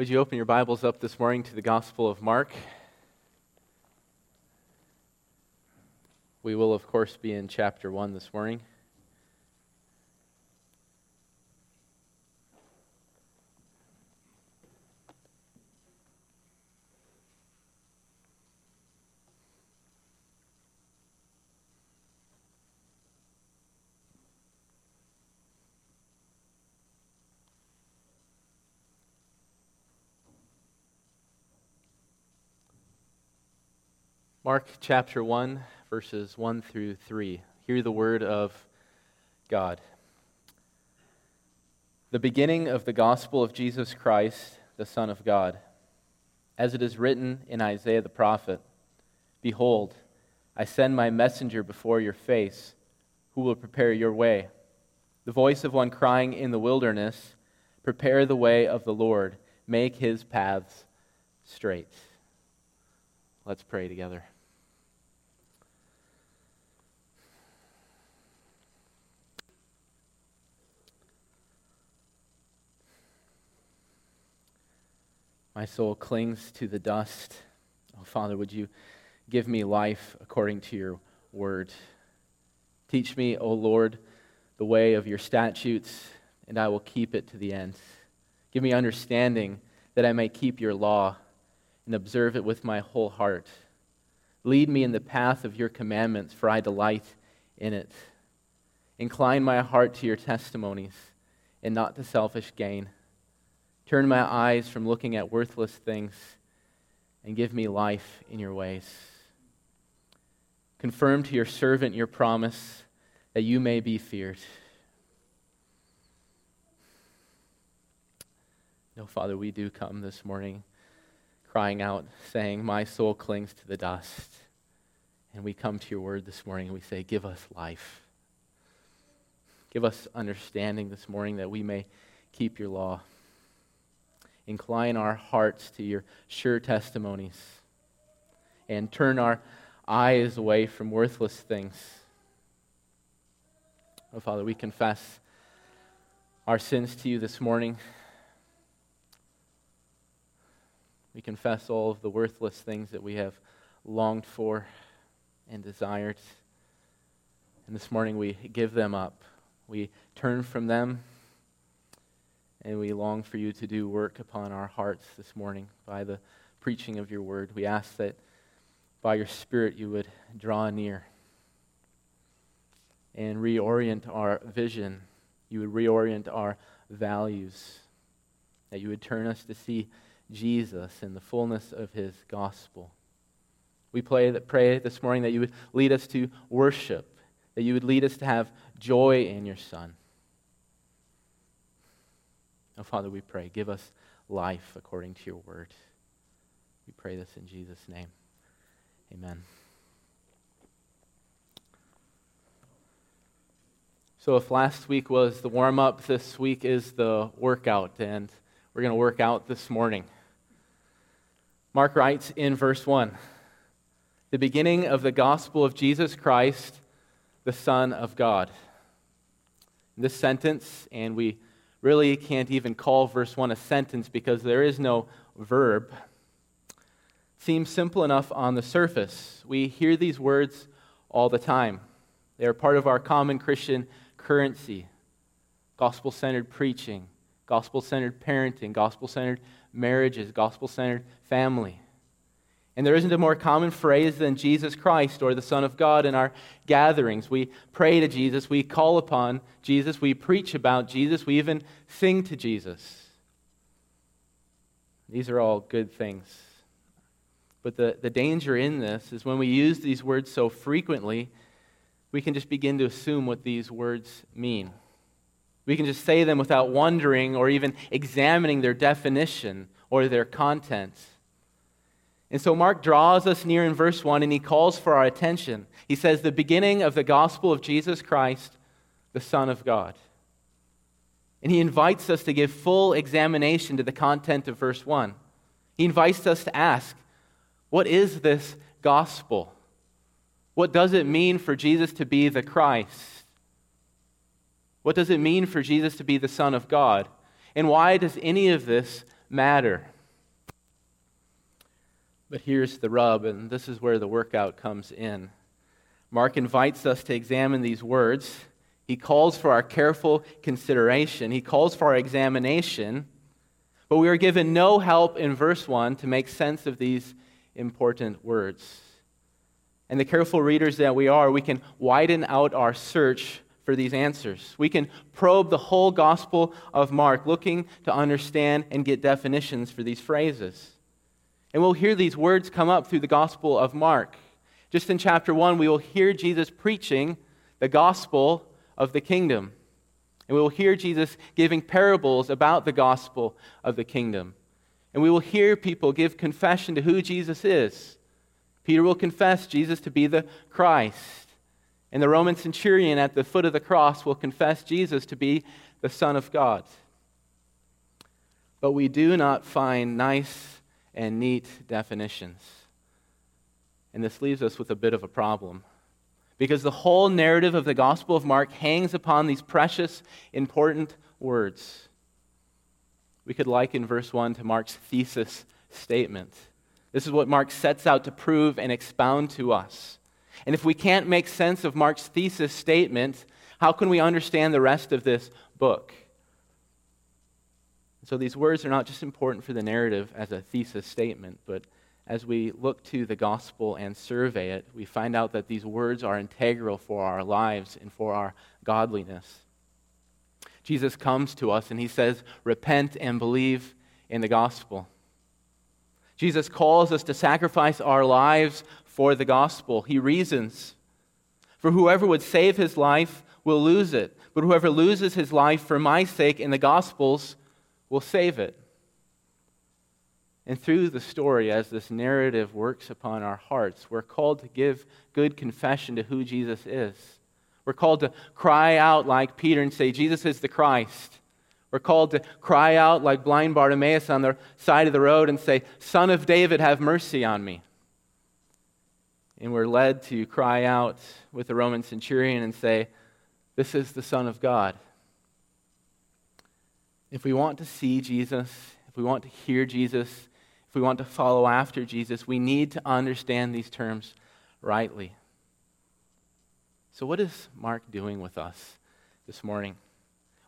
Would you open your Bibles up this morning to the Gospel of Mark? We will, of course, be in chapter 1 this morning. Mark chapter 1, verses 1 through 3. Hear the word of God. The beginning of the gospel of Jesus Christ, the Son of God. As it is written in Isaiah the prophet, "Behold, I send my messenger before your face, who will prepare your way. The voice of one crying in the wilderness, 'Prepare the way of the Lord, make his paths straight.'" Let's pray together. My soul clings to the dust. Oh, Father, would you give me life according to your word? Teach me, O Lord, the way of your statutes, and I will keep it to the end. Give me understanding that I may keep your law and observe it with my whole heart. Lead me in the path of your commandments, for I delight in it. Incline my heart to your testimonies, and not to selfish gain. Turn my eyes from looking at worthless things and give me life in your ways. Confirm to your servant your promise that you may be feared. No, Father, we do come this morning crying out, saying, "My soul clings to the dust." And we come to your word this morning and we say, give us life. Give us understanding this morning that we may keep your law. Incline our hearts to your sure testimonies and turn our eyes away from worthless things. Oh, Father, we confess our sins to you this morning. We confess all of the worthless things that we have longed for and desired. And this morning we give them up. We turn from them. And we long for you to do work upon our hearts this morning by the preaching of your word. We ask that by your Spirit you would draw near and reorient our vision. You would reorient our values. That you would turn us to see Jesus in the fullness of his gospel. We pray this morning that you would lead us to worship. That you would lead us to have joy in your Son. Oh, Father, we pray, give us life according to your word. We pray this in Jesus' name. Amen. So if last week was the warm-up, this week is the workout, and we're going to work out this morning. Mark writes in verse 1, "The beginning of the gospel of Jesus Christ, the Son of God." In this sentence, and we really can't even call verse 1 a sentence because there is no verb, seems simple enough on the surface. We hear these words all the time. They are part of our common Christian currency. Gospel-centered preaching, gospel-centered parenting, gospel-centered marriages, gospel-centered family. And there isn't a more common phrase than Jesus Christ or the Son of God in our gatherings. We pray to Jesus, we call upon Jesus, we preach about Jesus, we even sing to Jesus. These are all good things. But the danger in this is when we use these words so frequently, we can just begin to assume what these words mean. We can just say them without wondering or even examining their definition or their content. And so Mark draws us near in verse 1 and he calls for our attention. He says, "The beginning of the gospel of Jesus Christ, the Son of God." And he invites us to give full examination to the content of verse 1. He invites us to ask, what is this gospel? What does it mean for Jesus to be the Christ? What does it mean for Jesus to be the Son of God? And why does any of this matter. But here's the rub, and this is where the workout comes in. Mark invites us to examine these words. He calls for our careful consideration. He calls for our examination. But we are given no help in verse 1 to make sense of these important words. And the careful readers that we are, we can widen out our search for these answers. We can probe the whole Gospel of Mark, looking to understand and get definitions for these phrases. And we'll hear these words come up through the Gospel of Mark. Just in chapter 1, we will hear Jesus preaching the gospel of the kingdom. And we will hear Jesus giving parables about the gospel of the kingdom. And we will hear people give confession to who Jesus is. Peter will confess Jesus to be the Christ. And the Roman centurion at the foot of the cross will confess Jesus to be the Son of God. But we do not find nice and neat definitions. And this leaves us with a bit of a problem, because the whole narrative of the Gospel of Mark hangs upon these precious, important words. We could liken verse 1 to Mark's thesis statement. This is what Mark sets out to prove and expound to us. And if we can't make sense of Mark's thesis statement, how can we understand the rest of this book? So these words are not just important for the narrative as a thesis statement, but as we look to the gospel and survey it, we find out that these words are integral for our lives and for our godliness. Jesus comes to us and he says, "Repent and believe in the gospel." Jesus calls us to sacrifice our lives for the gospel. He reasons, "For whoever would save his life will lose it, but whoever loses his life for my sake and the gospel's will save it." And through the story, as this narrative works upon our hearts, we're called to give good confession to who Jesus is. We're called to cry out like Peter and say, "Jesus is the Christ." We're called to cry out like blind Bartimaeus on the side of the road and say, "Son of David, have mercy on me." And we're led to cry out with the Roman centurion and say, "This is the Son of God." If we want to see Jesus, if we want to hear Jesus, if we want to follow after Jesus, we need to understand these terms rightly. So what is Mark doing with us this morning?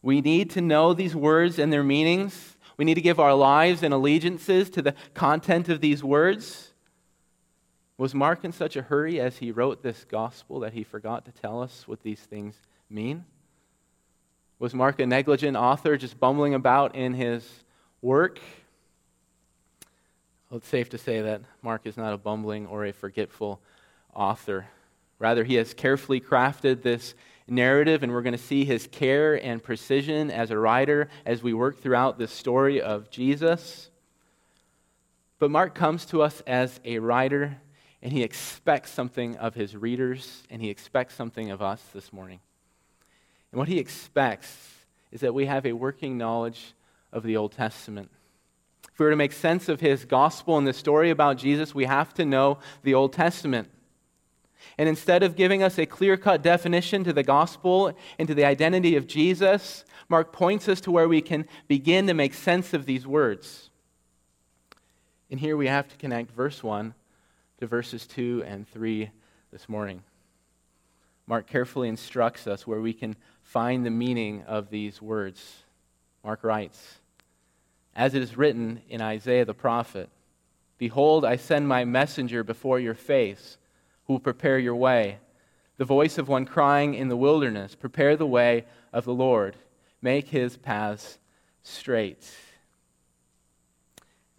We need to know these words and their meanings. We need to give our lives and allegiances to the content of these words. Was Mark in such a hurry as he wrote this gospel that he forgot to tell us what these things mean? Was Mark a negligent author just bumbling about in his work? Well, it's safe to say that Mark is not a bumbling or a forgetful author. Rather, he has carefully crafted this narrative, and we're going to see his care and precision as a writer as we work throughout this story of Jesus. But Mark comes to us as a writer, and he expects something of his readers, and he expects something of us this morning. And what he expects is that we have a working knowledge of the Old Testament. If we were to make sense of his gospel and the story about Jesus, we have to know the Old Testament. And instead of giving us a clear-cut definition to the gospel and to the identity of Jesus, Mark points us to where we can begin to make sense of these words. And here we have to connect verse 1 to verses 2 and 3 this morning. Mark carefully instructs us where we can find the meaning of these words. Mark writes, "As it is written in Isaiah the prophet, 'Behold, I send my messenger before your face, who will prepare your way. The voice of one crying in the wilderness, prepare the way of the Lord, make his paths straight.'"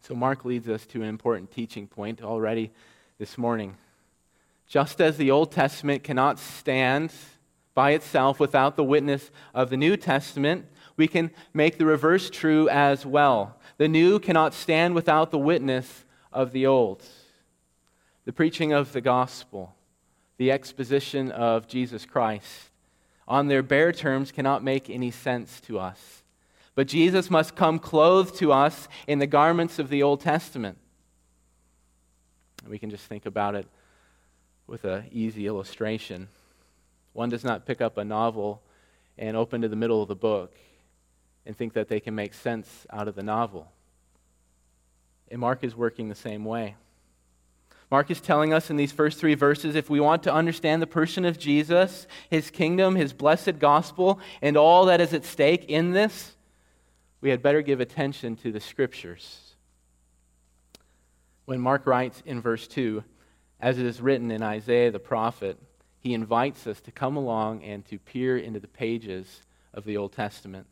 So Mark leads us to an important teaching point already this morning. Just as the Old Testament cannot stand by itself without the witness of the New Testament, we can make the reverse true as well. The new cannot stand without the witness of the old. The preaching of the gospel, the exposition of Jesus Christ, on their bare terms cannot make any sense to us. But Jesus must come clothed to us in the garments of the Old Testament. We can just think about it with an easy illustration. One does not pick up a novel and open to the middle of the book and think that they can make sense out of the novel. And Mark is working the same way. Mark is telling us in these first three verses, if we want to understand the person of Jesus, his kingdom, his blessed gospel, and all that is at stake in this, we had better give attention to the Scriptures. When Mark writes in verse 2, as it is written in Isaiah the prophet, he invites us to come along and to peer into the pages of the Old Testament.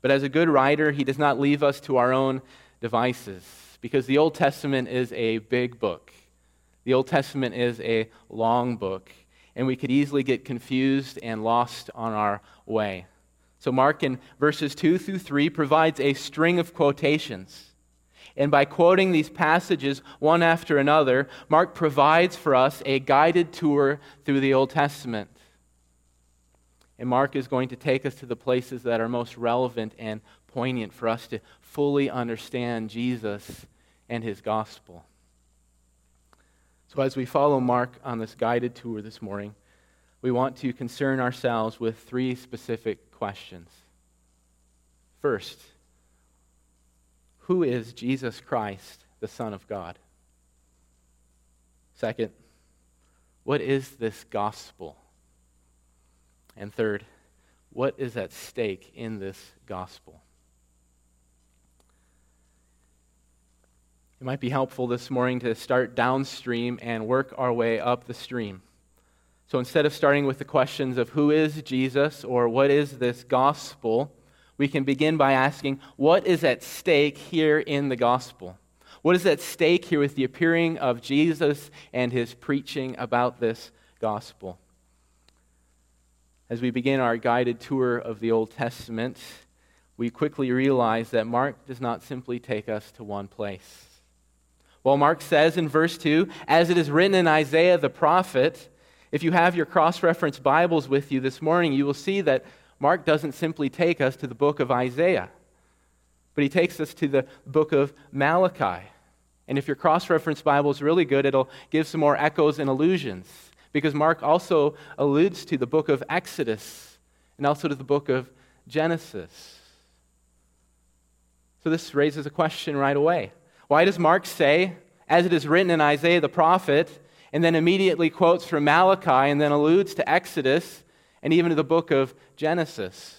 But as a good writer, he does not leave us to our own devices, because the Old Testament is a big book. The Old Testament is a long book, and we could easily get confused and lost on our way. So Mark in verses 2 through 3 provides a string of quotations. And by quoting these passages one after another, Mark provides for us a guided tour through the Old Testament. And Mark is going to take us to the places that are most relevant and poignant for us to fully understand Jesus and his gospel. So as we follow Mark on this guided tour this morning, we want to concern ourselves with three specific questions. First, who is Jesus Christ, the Son of God? Second, what is this gospel? And third, what is at stake in this gospel? It might be helpful this morning to start downstream and work our way up the stream. So instead of starting with the questions of who is Jesus or what is this gospel, we can begin by asking, what is at stake here in the gospel? What is at stake here with the appearing of Jesus and his preaching about this gospel? As we begin our guided tour of the Old Testament, we quickly realize that Mark does not simply take us to one place. While Mark says in verse 2, as it is written in Isaiah the prophet, if you have your cross-reference Bibles with you this morning, you will see that Mark doesn't simply take us to the book of Isaiah, but he takes us to the book of Malachi. And if your cross-reference Bible is really good, it'll give some more echoes and allusions, because Mark also alludes to the book of Exodus and also to the book of Genesis. So this raises a question right away. Why does Mark say, as it is written in Isaiah the prophet, and then immediately quotes from Malachi and then alludes to Exodus, and even to the book of Genesis?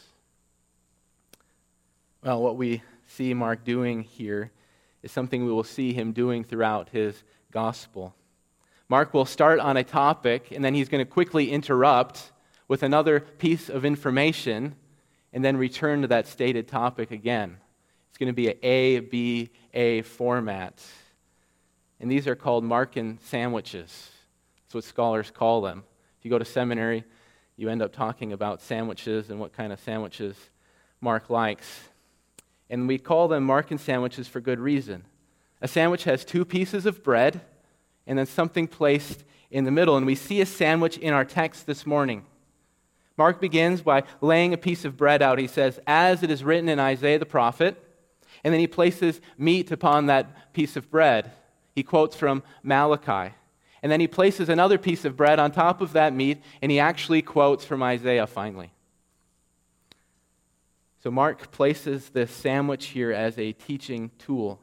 Well, what we see Mark doing here is something we will see him doing throughout his gospel. Mark will start on a topic, and then he's going to quickly interrupt with another piece of information, and then return to that stated topic again. It's going to be an A, B, A format. And these are called Markan sandwiches. That's what scholars call them. If you go to seminary, you end up talking about sandwiches and what kind of sandwiches Mark likes. And we call them Markan sandwiches for good reason. A sandwich has two pieces of bread and then something placed in the middle. And we see a sandwich in our text this morning. Mark begins by laying a piece of bread out. He says, as it is written in Isaiah the prophet. And then he places meat upon that piece of bread. He quotes from Malachi. And then he places another piece of bread on top of that meat, and he actually quotes from Isaiah finally. So Mark places this sandwich here as a teaching tool.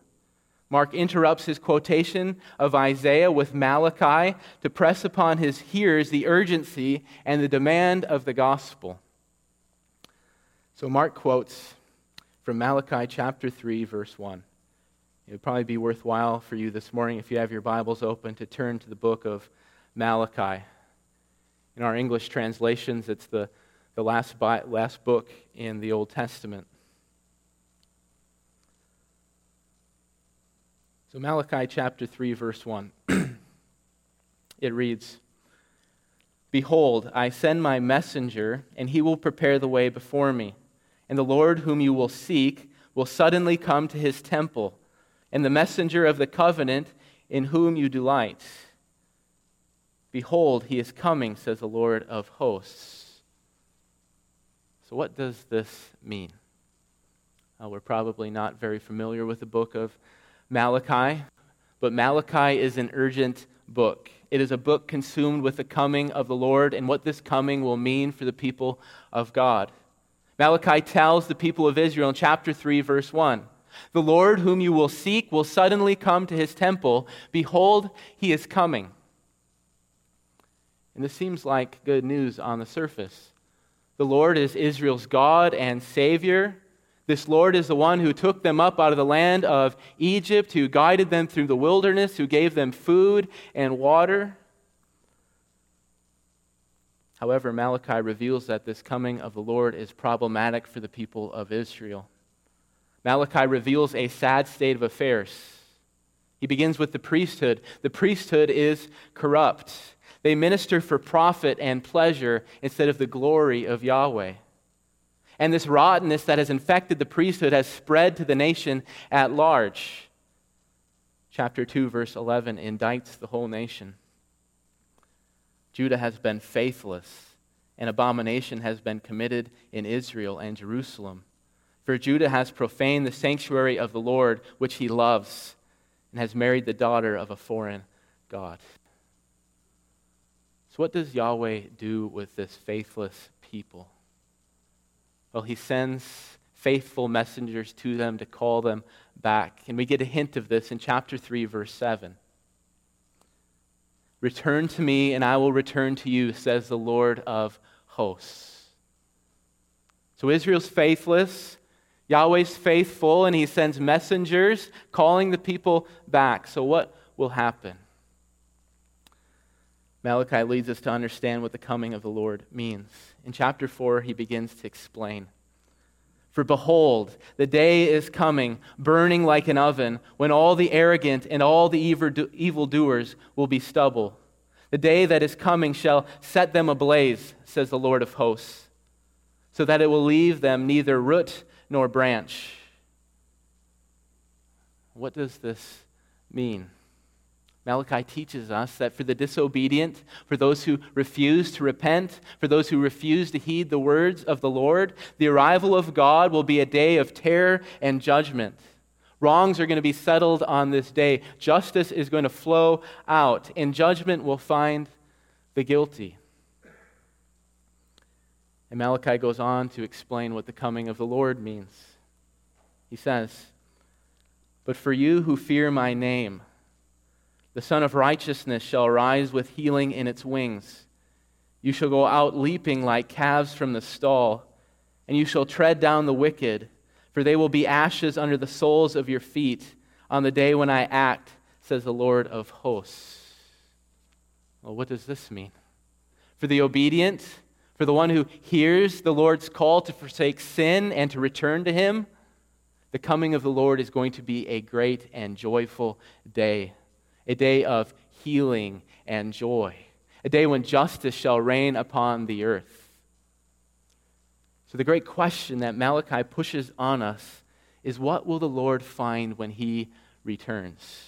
Mark interrupts his quotation of Isaiah with Malachi to press upon his hearers the urgency and the demand of the gospel. So Mark quotes from Malachi chapter 3, verse 1. It would probably be worthwhile for you this morning, if you have your Bibles open, to turn to the book of Malachi. In our English translations, it's the last book in the Old Testament. So Malachi chapter 3, verse 1. It reads, "Behold, I send my messenger, and he will prepare the way before me. And the Lord whom you will seek will suddenly come to his temple, and the messenger of the covenant in whom you delight. Behold, he is coming, says the Lord of hosts." So what does this mean? We're probably not very familiar with the book of Malachi, but Malachi is an urgent book. It is a book consumed with the coming of the Lord and what this coming will mean for the people of God. Malachi tells the people of Israel in chapter 3, verse 1, The Lord whom you will seek will suddenly come to his temple. Behold, he is coming. And this seems like good news on the surface. The Lord is Israel's God and Savior. This Lord is the one who took them up out of the land of Egypt, who guided them through the wilderness, who gave them food and water. However, Malachi reveals that this coming of the Lord is problematic for the people of Israel. Malachi reveals a sad state of affairs. He begins with the priesthood. The priesthood is corrupt. They minister for profit and pleasure instead of the glory of Yahweh. And this rottenness that has infected the priesthood has spread to the nation at large. Chapter 2, verse 11 indicts the whole nation. Judah has been faithless, and abomination has been committed in Israel and Jerusalem. For Judah has profaned the sanctuary of the Lord, which he loves, and has married the daughter of a foreign god. So what does Yahweh do with this faithless people? Well, he sends faithful messengers to them to call them back. And we get a hint of this in chapter 3, verse 7. "Return to me, and I will return to you," says the Lord of hosts. So Israel's faithless, Yahweh's faithful, and he sends messengers calling the people back. So what will happen? Malachi leads us to understand what the coming of the Lord means. In chapter 4, he begins to explain. "For behold, the day is coming, burning like an oven, when all the arrogant and all the evildoers will be stubble. The day that is coming shall set them ablaze, says the Lord of hosts, so that it will leave them neither root nor branch." What does this mean? Malachi teaches us that for the disobedient, for those who refuse to repent, for those who refuse to heed the words of the Lord, the arrival of God will be a day of terror and judgment. Wrongs are going to be settled on this day. Justice is going to flow out, and judgment will find the guilty. And Malachi goes on to explain what the coming of the Lord means. He says, "But for you who fear my name, the Son of Righteousness shall arise with healing in its wings. You shall go out leaping like calves from the stall, and you shall tread down the wicked, for they will be ashes under the soles of your feet on the day when I act, says the Lord of hosts." Well, what does this mean? For the obedient, for the one who hears the Lord's call to forsake sin and to return to him, the coming of the Lord is going to be a great and joyful day. A day of healing and joy. A day when justice shall reign upon the earth. So the great question that Malachi pushes on us is, what will the Lord find when he returns,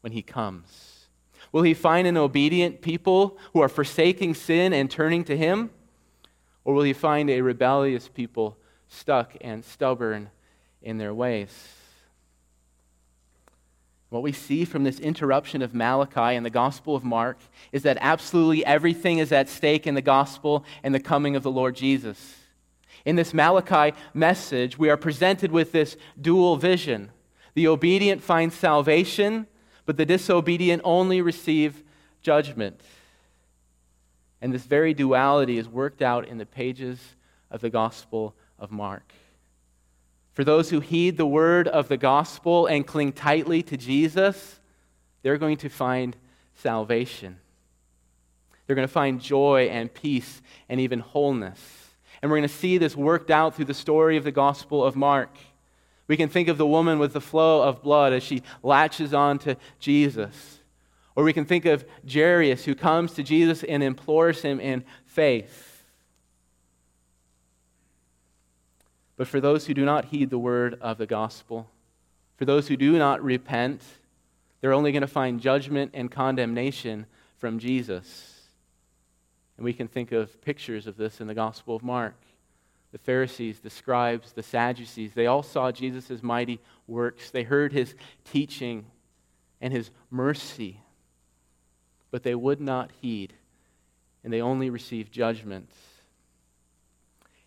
when he comes? Will he find an obedient people who are forsaking sin and turning to him? Or will he find a rebellious people stuck and stubborn in their ways? What we see from this interruption of Malachi and the Gospel of Mark is that absolutely everything is at stake in the Gospel and the coming of the Lord Jesus. In this Malachi message, we are presented with this dual vision. The obedient find salvation, but the disobedient only receive judgment. And this very duality is worked out in the pages of the Gospel of Mark. For those who heed the word of the gospel and cling tightly to Jesus, they're going to find salvation. They're going to find joy and peace and even wholeness. And we're going to see this worked out through the story of the Gospel of Mark. We can think of the woman with the flow of blood as she latches on to Jesus. Or we can think of Jairus, who comes to Jesus and implores him in faith. But for those who do not heed the word of the gospel, for those who do not repent, they're only going to find judgment and condemnation from Jesus. And we can think of pictures of this in the Gospel of Mark. The Pharisees, the scribes, the Sadducees, they all saw Jesus' mighty works. They heard his teaching and his mercy, but they would not heed, and they only received judgment.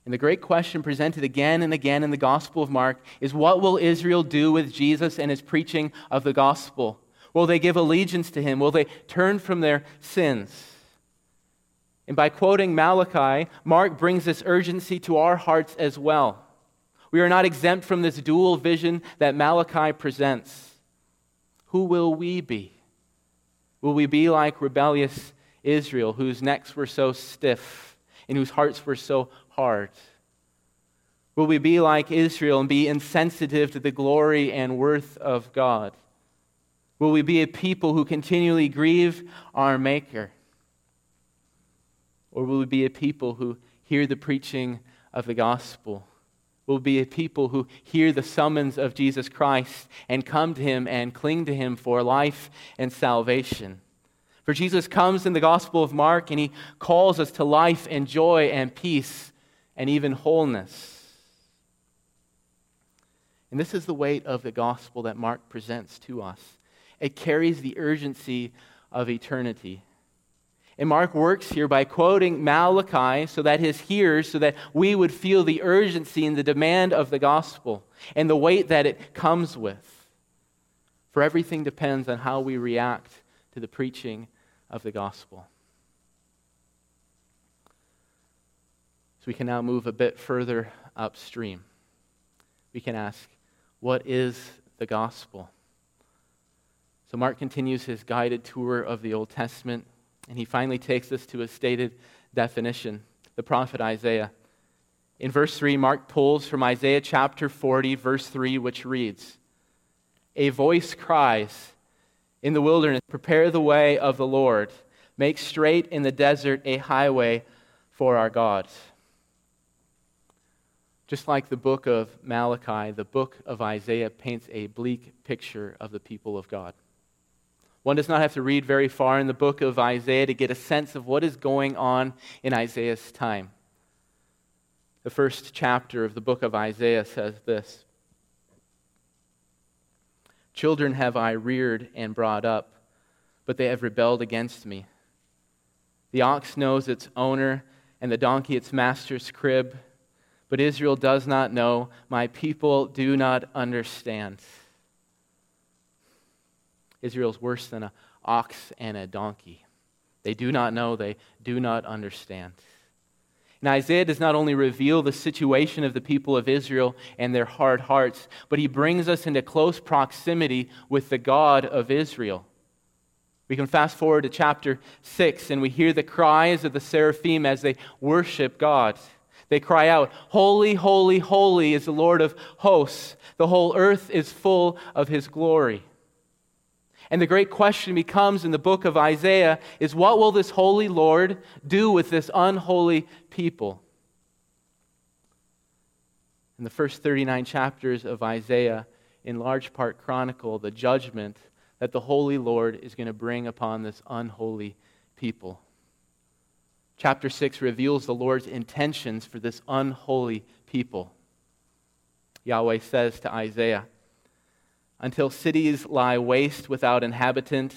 And the great question presented again and again in the Gospel of Mark is, what will Israel do with Jesus and his preaching of the gospel? Will they give allegiance to him? Will they turn from their sins? And by quoting Malachi, Mark brings this urgency to our hearts as well. We are not exempt from this dual vision that Malachi presents. Who will we be? Will we be like rebellious Israel, whose necks were so stiff and whose hearts were so hard? Will we be like Israel and be insensitive to the glory and worth of God? Will we be a people who continually grieve our Maker? Or will we be a people who hear the preaching of the gospel? Will we be a people who hear the summons of Jesus Christ and come to him and cling to him for life and salvation? For Jesus comes in the Gospel of Mark and he calls us to life and joy and peace and even wholeness. And this is the weight of the gospel that Mark presents to us. It carries the urgency of eternity. And Mark works here by quoting Malachi so that his hearers, so that we would feel the urgency and the demand of the gospel and the weight that it comes with. For everything depends on how we react to the preaching of the gospel. So we can now move a bit further upstream. We can ask, what is the gospel? So Mark continues his guided tour of the Old Testament, and he finally takes us to a stated definition, the prophet Isaiah. In verse 3, Mark pulls from Isaiah chapter 40, verse 3, which reads, "A voice cries in the wilderness, prepare the way of the Lord, make straight in the desert a highway for our God." Just like the book of Malachi, the book of Isaiah paints a bleak picture of the people of God. One does not have to read very far in the book of Isaiah to get a sense of what is going on in Isaiah's time. The first chapter of the book of Isaiah says this, "Children have I reared and brought up, but they have rebelled against me. The ox knows its owner, and the donkey its master's crib, but Israel does not know, my people do not understand." Israel's worse than an ox and a donkey. They do not know, they do not understand. And Isaiah does not only reveal the situation of the people of Israel and their hard hearts, but he brings us into close proximity with the God of Israel. We can fast forward to chapter 6, and we hear the cries of the seraphim as they worship God. They cry out, "Holy, holy, holy is the Lord of hosts. The whole earth is full of his glory." And the great question becomes in the book of Isaiah is, what will this holy Lord do with this unholy people? And the first 39 chapters of Isaiah in large part chronicle the judgment that the holy Lord is going to bring upon this unholy people. Chapter 6 reveals the Lord's intentions for this unholy people. Yahweh says to Isaiah, "Until cities lie waste without inhabitant,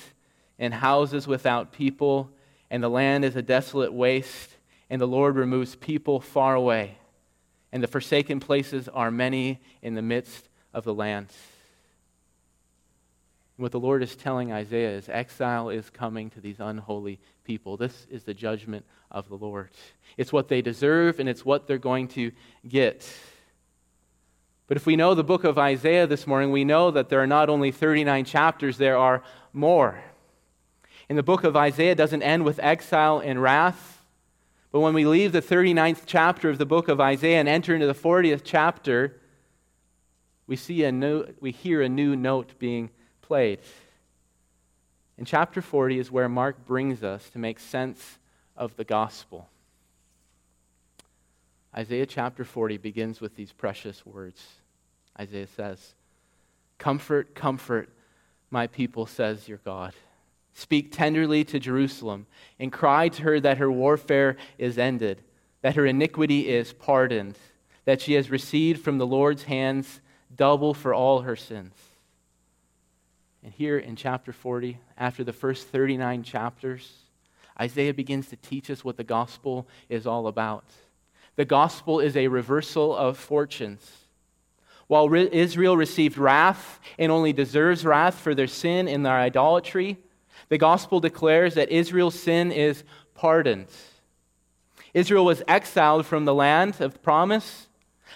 and houses without people, and the land is a desolate waste, and the Lord removes people far away, and the forsaken places are many in the midst of the land." And what the Lord is telling Isaiah is exile is coming to these unholy people. This is the judgment of the Lord. It's what they deserve, and it's what they're going to get. But if we know the book of Isaiah this morning, we know that there are not only 39 chapters, there are more. And the book of Isaiah doesn't end with exile and wrath. But when we leave the 39th chapter of the book of Isaiah and enter into the 40th chapter, we hear a new note being played. And chapter 40 is where Mark brings us to make sense of the gospel. Isaiah chapter 40 begins with these precious words. Isaiah says, "Comfort, comfort, my people, says your God. Speak tenderly to Jerusalem and cry to her that her warfare is ended, that her iniquity is pardoned, that she has received from the Lord's hands double for all her sins." And here in chapter 40, after the first 39 chapters, Isaiah begins to teach us what the gospel is all about. the gospel is a reversal of fortunes. While Israel received wrath and only deserves wrath for their sin and their idolatry, the gospel declares that Israel's sin is pardoned. Israel was exiled from the land of promise,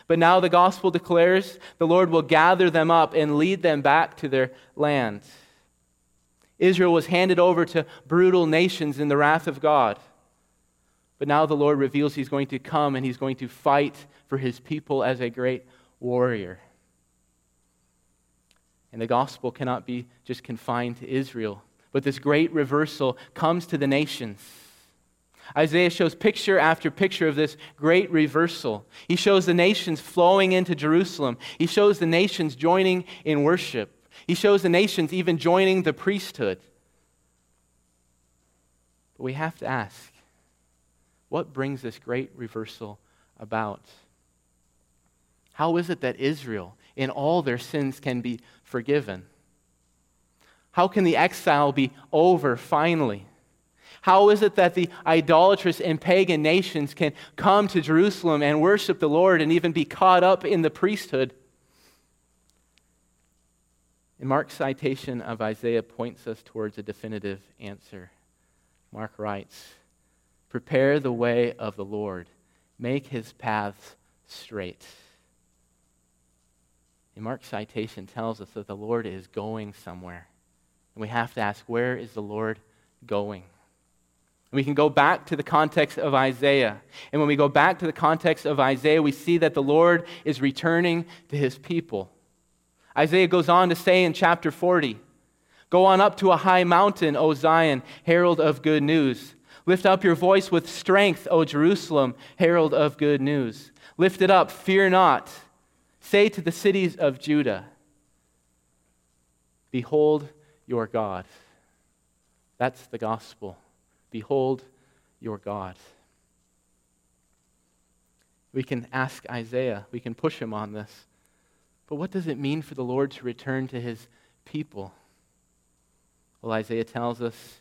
but now the gospel declares the Lord will gather them up and lead them back to their land. Israel was handed over to brutal nations in the wrath of God. But now the Lord reveals he's going to come and he's going to fight for his people as a great warrior. And the gospel cannot be just confined to Israel, but this great reversal comes to the nations. Isaiah shows picture after picture of this great reversal. He shows the nations flowing into Jerusalem. He shows the nations joining in worship. He shows the nations even joining the priesthood. But we have to ask, what brings this great reversal about? How is it that Israel, in all their sins, can be forgiven? How can the exile be over finally? How is it that the idolatrous and pagan nations can come to Jerusalem and worship the Lord and even be caught up in the priesthood? And Mark's citation of Isaiah points us towards a definitive answer. Mark writes, "Prepare the way of the Lord, make his paths straight." And Mark's citation tells us that the Lord is going somewhere. And we have to ask, where is the Lord going? And we can go back to the context of Isaiah. And when we go back to the context of Isaiah, we see that the Lord is returning to his people. Isaiah goes on to say in chapter 40, "Go on up to a high mountain, O Zion, herald of good news. Lift up your voice with strength, O Jerusalem, herald of good news. Lift it up, fear not. Say to the cities of Judah, behold your God." That's the gospel. Behold your God. We can ask Isaiah, we can push him on this, but what does it mean for the Lord to return to his people? Well, Isaiah tells us,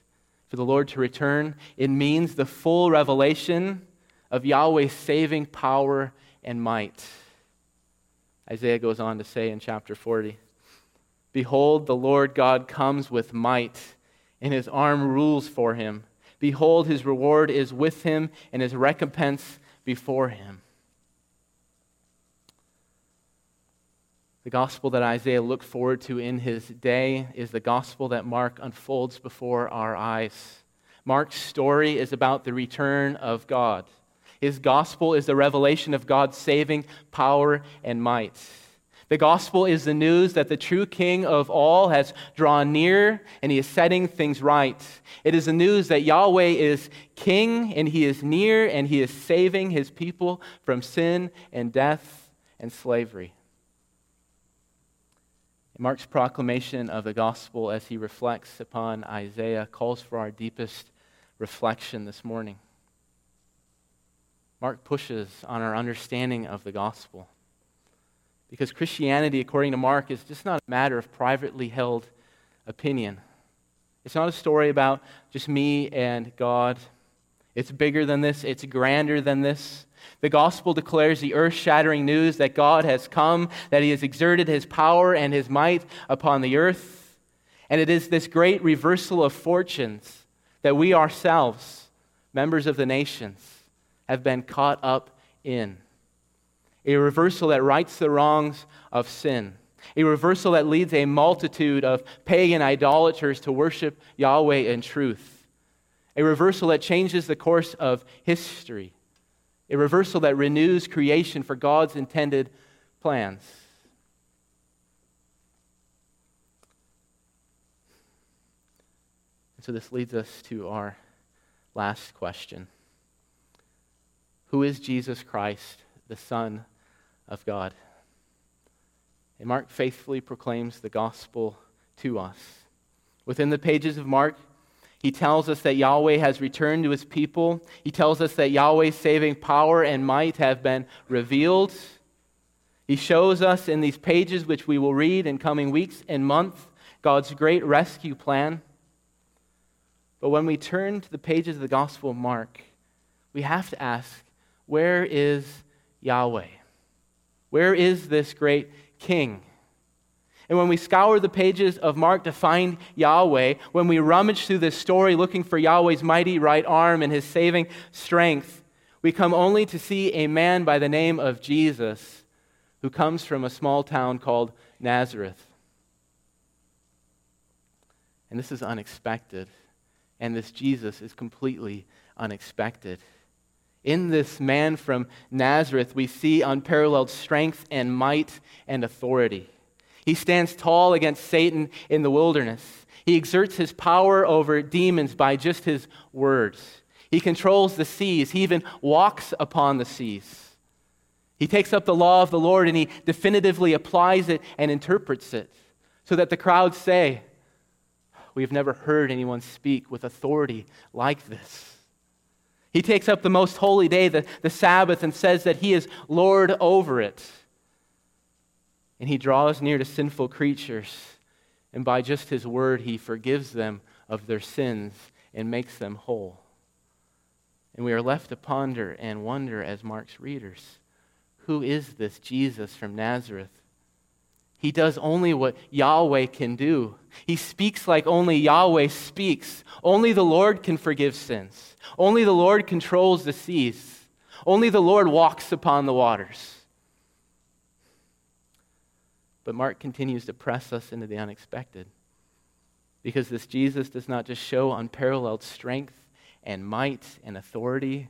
for the Lord to return, it means the full revelation of Yahweh's saving power and might. Isaiah goes on to say in chapter 40, "Behold, the Lord God comes with might, and his arm rules for him. Behold, his reward is with him, and his recompense before him." The gospel that Isaiah looked forward to in his day is the gospel that Mark unfolds before our eyes. Mark's story is about the return of God. His gospel is the revelation of God's saving power and might. The gospel is the news that the true King of all has drawn near and he is setting things right. It is the news that Yahweh is King and he is near and he is saving his people from sin and death and slavery. And Mark's proclamation of the gospel as he reflects upon Isaiah calls for our deepest reflection this morning. Mark pushes on our understanding of the gospel, because Christianity, according to Mark, is just not a matter of privately held opinion. It's not a story about just me and God. It's bigger than this. It's grander than this. The gospel declares the earth-shattering news that God has come, that he has exerted his power and his might upon the earth. And it is this great reversal of fortunes that we ourselves, members of the nations, have been caught up in. A reversal that rights the wrongs of sin. A reversal that leads a multitude of pagan idolaters to worship Yahweh in truth. A reversal that changes the course of history. A reversal that renews creation for God's intended plans. And so this leads us to our last question. Who is Jesus Christ, the Son of God? And Mark faithfully proclaims the gospel to us. Within the pages of Mark, he tells us that Yahweh has returned to his people. He tells us that Yahweh's saving power and might have been revealed. He shows us in these pages, which we will read in coming weeks and months, God's great rescue plan. But when we turn to the pages of the gospel of Mark, we have to ask, where is Yahweh? Where is this great king? And when we scour the pages of Mark to find Yahweh, when we rummage through this story looking for Yahweh's mighty right arm and his saving strength, we come only to see a man by the name of Jesus who comes from a small town called Nazareth. And this is unexpected. And this Jesus is completely unexpected. In this man from Nazareth, we see unparalleled strength and might and authority. He stands tall against Satan in the wilderness. He exerts his power over demons by just his words. He controls the seas. He even walks upon the seas. He takes up the law of the Lord and he definitively applies it and interprets it so that the crowds say, "We have never heard anyone speak with authority like this." He takes up the most holy day, the Sabbath, and says that he is Lord over it. And he draws near to sinful creatures, and by just his word, he forgives them of their sins and makes them whole. And we are left to ponder and wonder as Mark's readers, who is this Jesus from Nazareth? He does only what Yahweh can do. He speaks like only Yahweh speaks. Only the Lord can forgive sins. Only the Lord controls the seas. Only the Lord walks upon the waters. But Mark continues to press us into the unexpected, because this Jesus does not just show unparalleled strength and might and authority,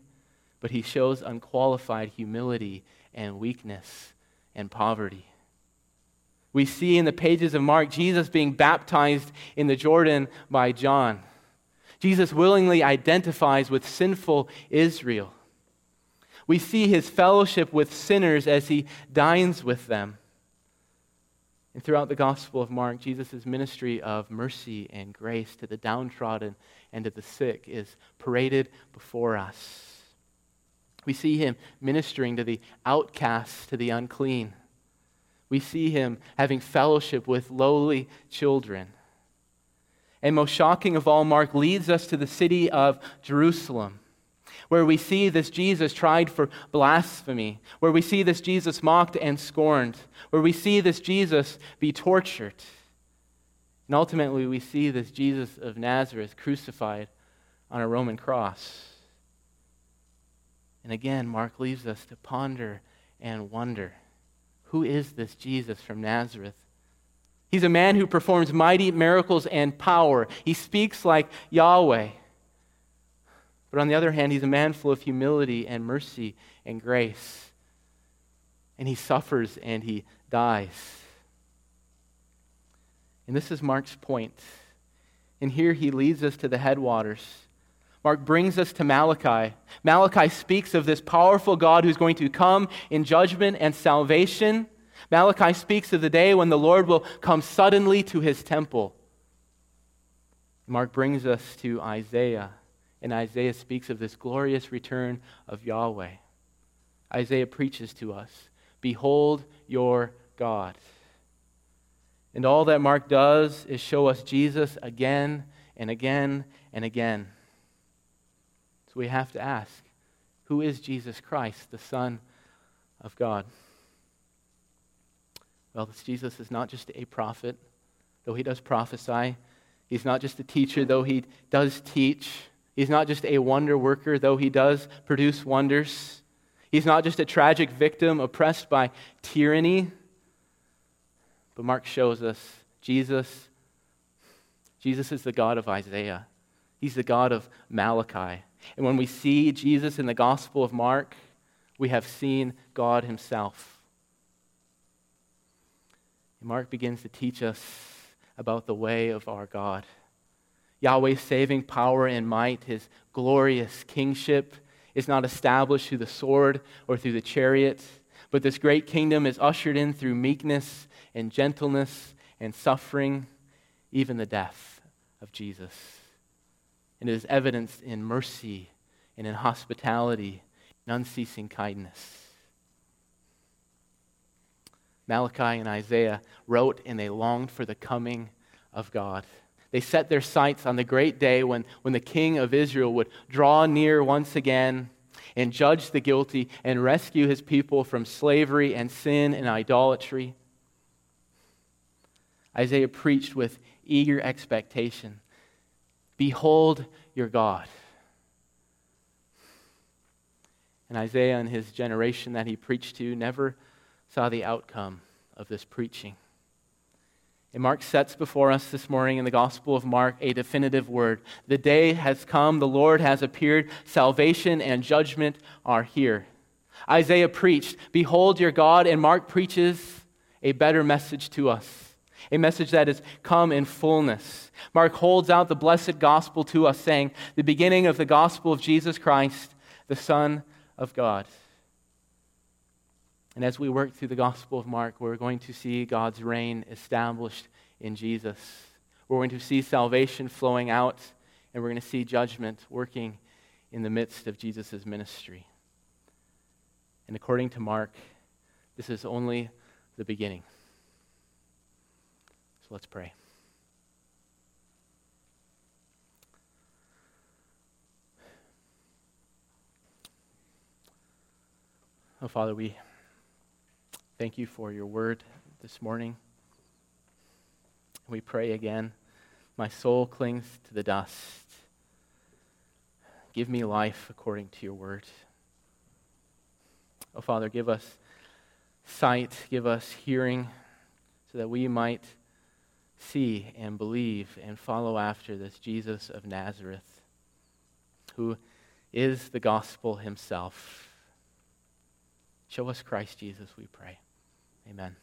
but he shows unqualified humility and weakness and poverty. We see in the pages of Mark Jesus being baptized in the Jordan by John. Jesus willingly identifies with sinful Israel. We see his fellowship with sinners as he dines with them. And throughout the Gospel of Mark, Jesus' ministry of mercy and grace to the downtrodden and to the sick is paraded before us. We see him ministering to the outcasts, to the unclean. We see him having fellowship with lowly children. And most shocking of all, Mark leads us to the city of Jerusalem, where we see this Jesus tried for blasphemy, where we see this Jesus mocked and scorned, where we see this Jesus be tortured. And ultimately, we see this Jesus of Nazareth crucified on a Roman cross. And again, Mark leaves us to ponder and wonder. Who is this Jesus from Nazareth? He's a man who performs mighty miracles and power. He speaks like Yahweh. But on the other hand, he's a man full of humility and mercy and grace. And he suffers and he dies. And this is Mark's point. And here he leads us to the headwaters. Mark brings us to Malachi. Malachi speaks of this powerful God who's going to come in judgment and salvation. Malachi speaks of the day when the Lord will come suddenly to his temple. Mark brings us to Isaiah, and Isaiah speaks of this glorious return of Yahweh. Isaiah preaches to us, "Behold your God." And all that Mark does is show us Jesus again and again and again. So we have to ask, who is Jesus Christ, the Son of God? Well, this Jesus is not just a prophet, though he does prophesy. He's not just a teacher, though he does teach. He's not just a wonder worker, though he does produce wonders. He's not just a tragic victim oppressed by tyranny. But Mark shows us Jesus is the God of Isaiah. He's the God of Malachi. And when we see Jesus in the Gospel of Mark, we have seen God himself. And Mark begins to teach us about the way of our God. Yahweh's saving power and might, his glorious kingship, is not established through the sword or through the chariot, but this great kingdom is ushered in through meekness and gentleness and suffering, even the death of Jesus. And it is evidenced in mercy and in hospitality and unceasing kindness. Malachi and Isaiah wrote, and they longed for the coming of God. They set their sights on the great day when the king of Israel would draw near once again and judge the guilty and rescue his people from slavery and sin and idolatry. Isaiah preached with eager expectation. Behold your God. And Isaiah and his generation that he preached to never saw the outcome of this preaching. And Mark sets before us this morning in the Gospel of Mark a definitive word. The day has come, the Lord has appeared, salvation and judgment are here. Isaiah preached, behold your God, and Mark preaches a better message to us. A message that has come in fullness. Mark holds out the blessed gospel to us, saying, the beginning of the gospel of Jesus Christ, the Son of God. And as we work through the gospel of Mark, we're going to see God's reign established in Jesus. We're going to see salvation flowing out, and we're going to see judgment working in the midst of Jesus' ministry. And according to Mark, this is only the beginning. Let's pray. Oh, Father, we thank you for your word this morning. We pray again. My soul clings to the dust. Give me life according to your word. Oh, Father, give us sight, give us hearing, so that we might see and believe and follow after this Jesus of Nazareth, who is the gospel himself. Show us Christ Jesus, we pray. Amen.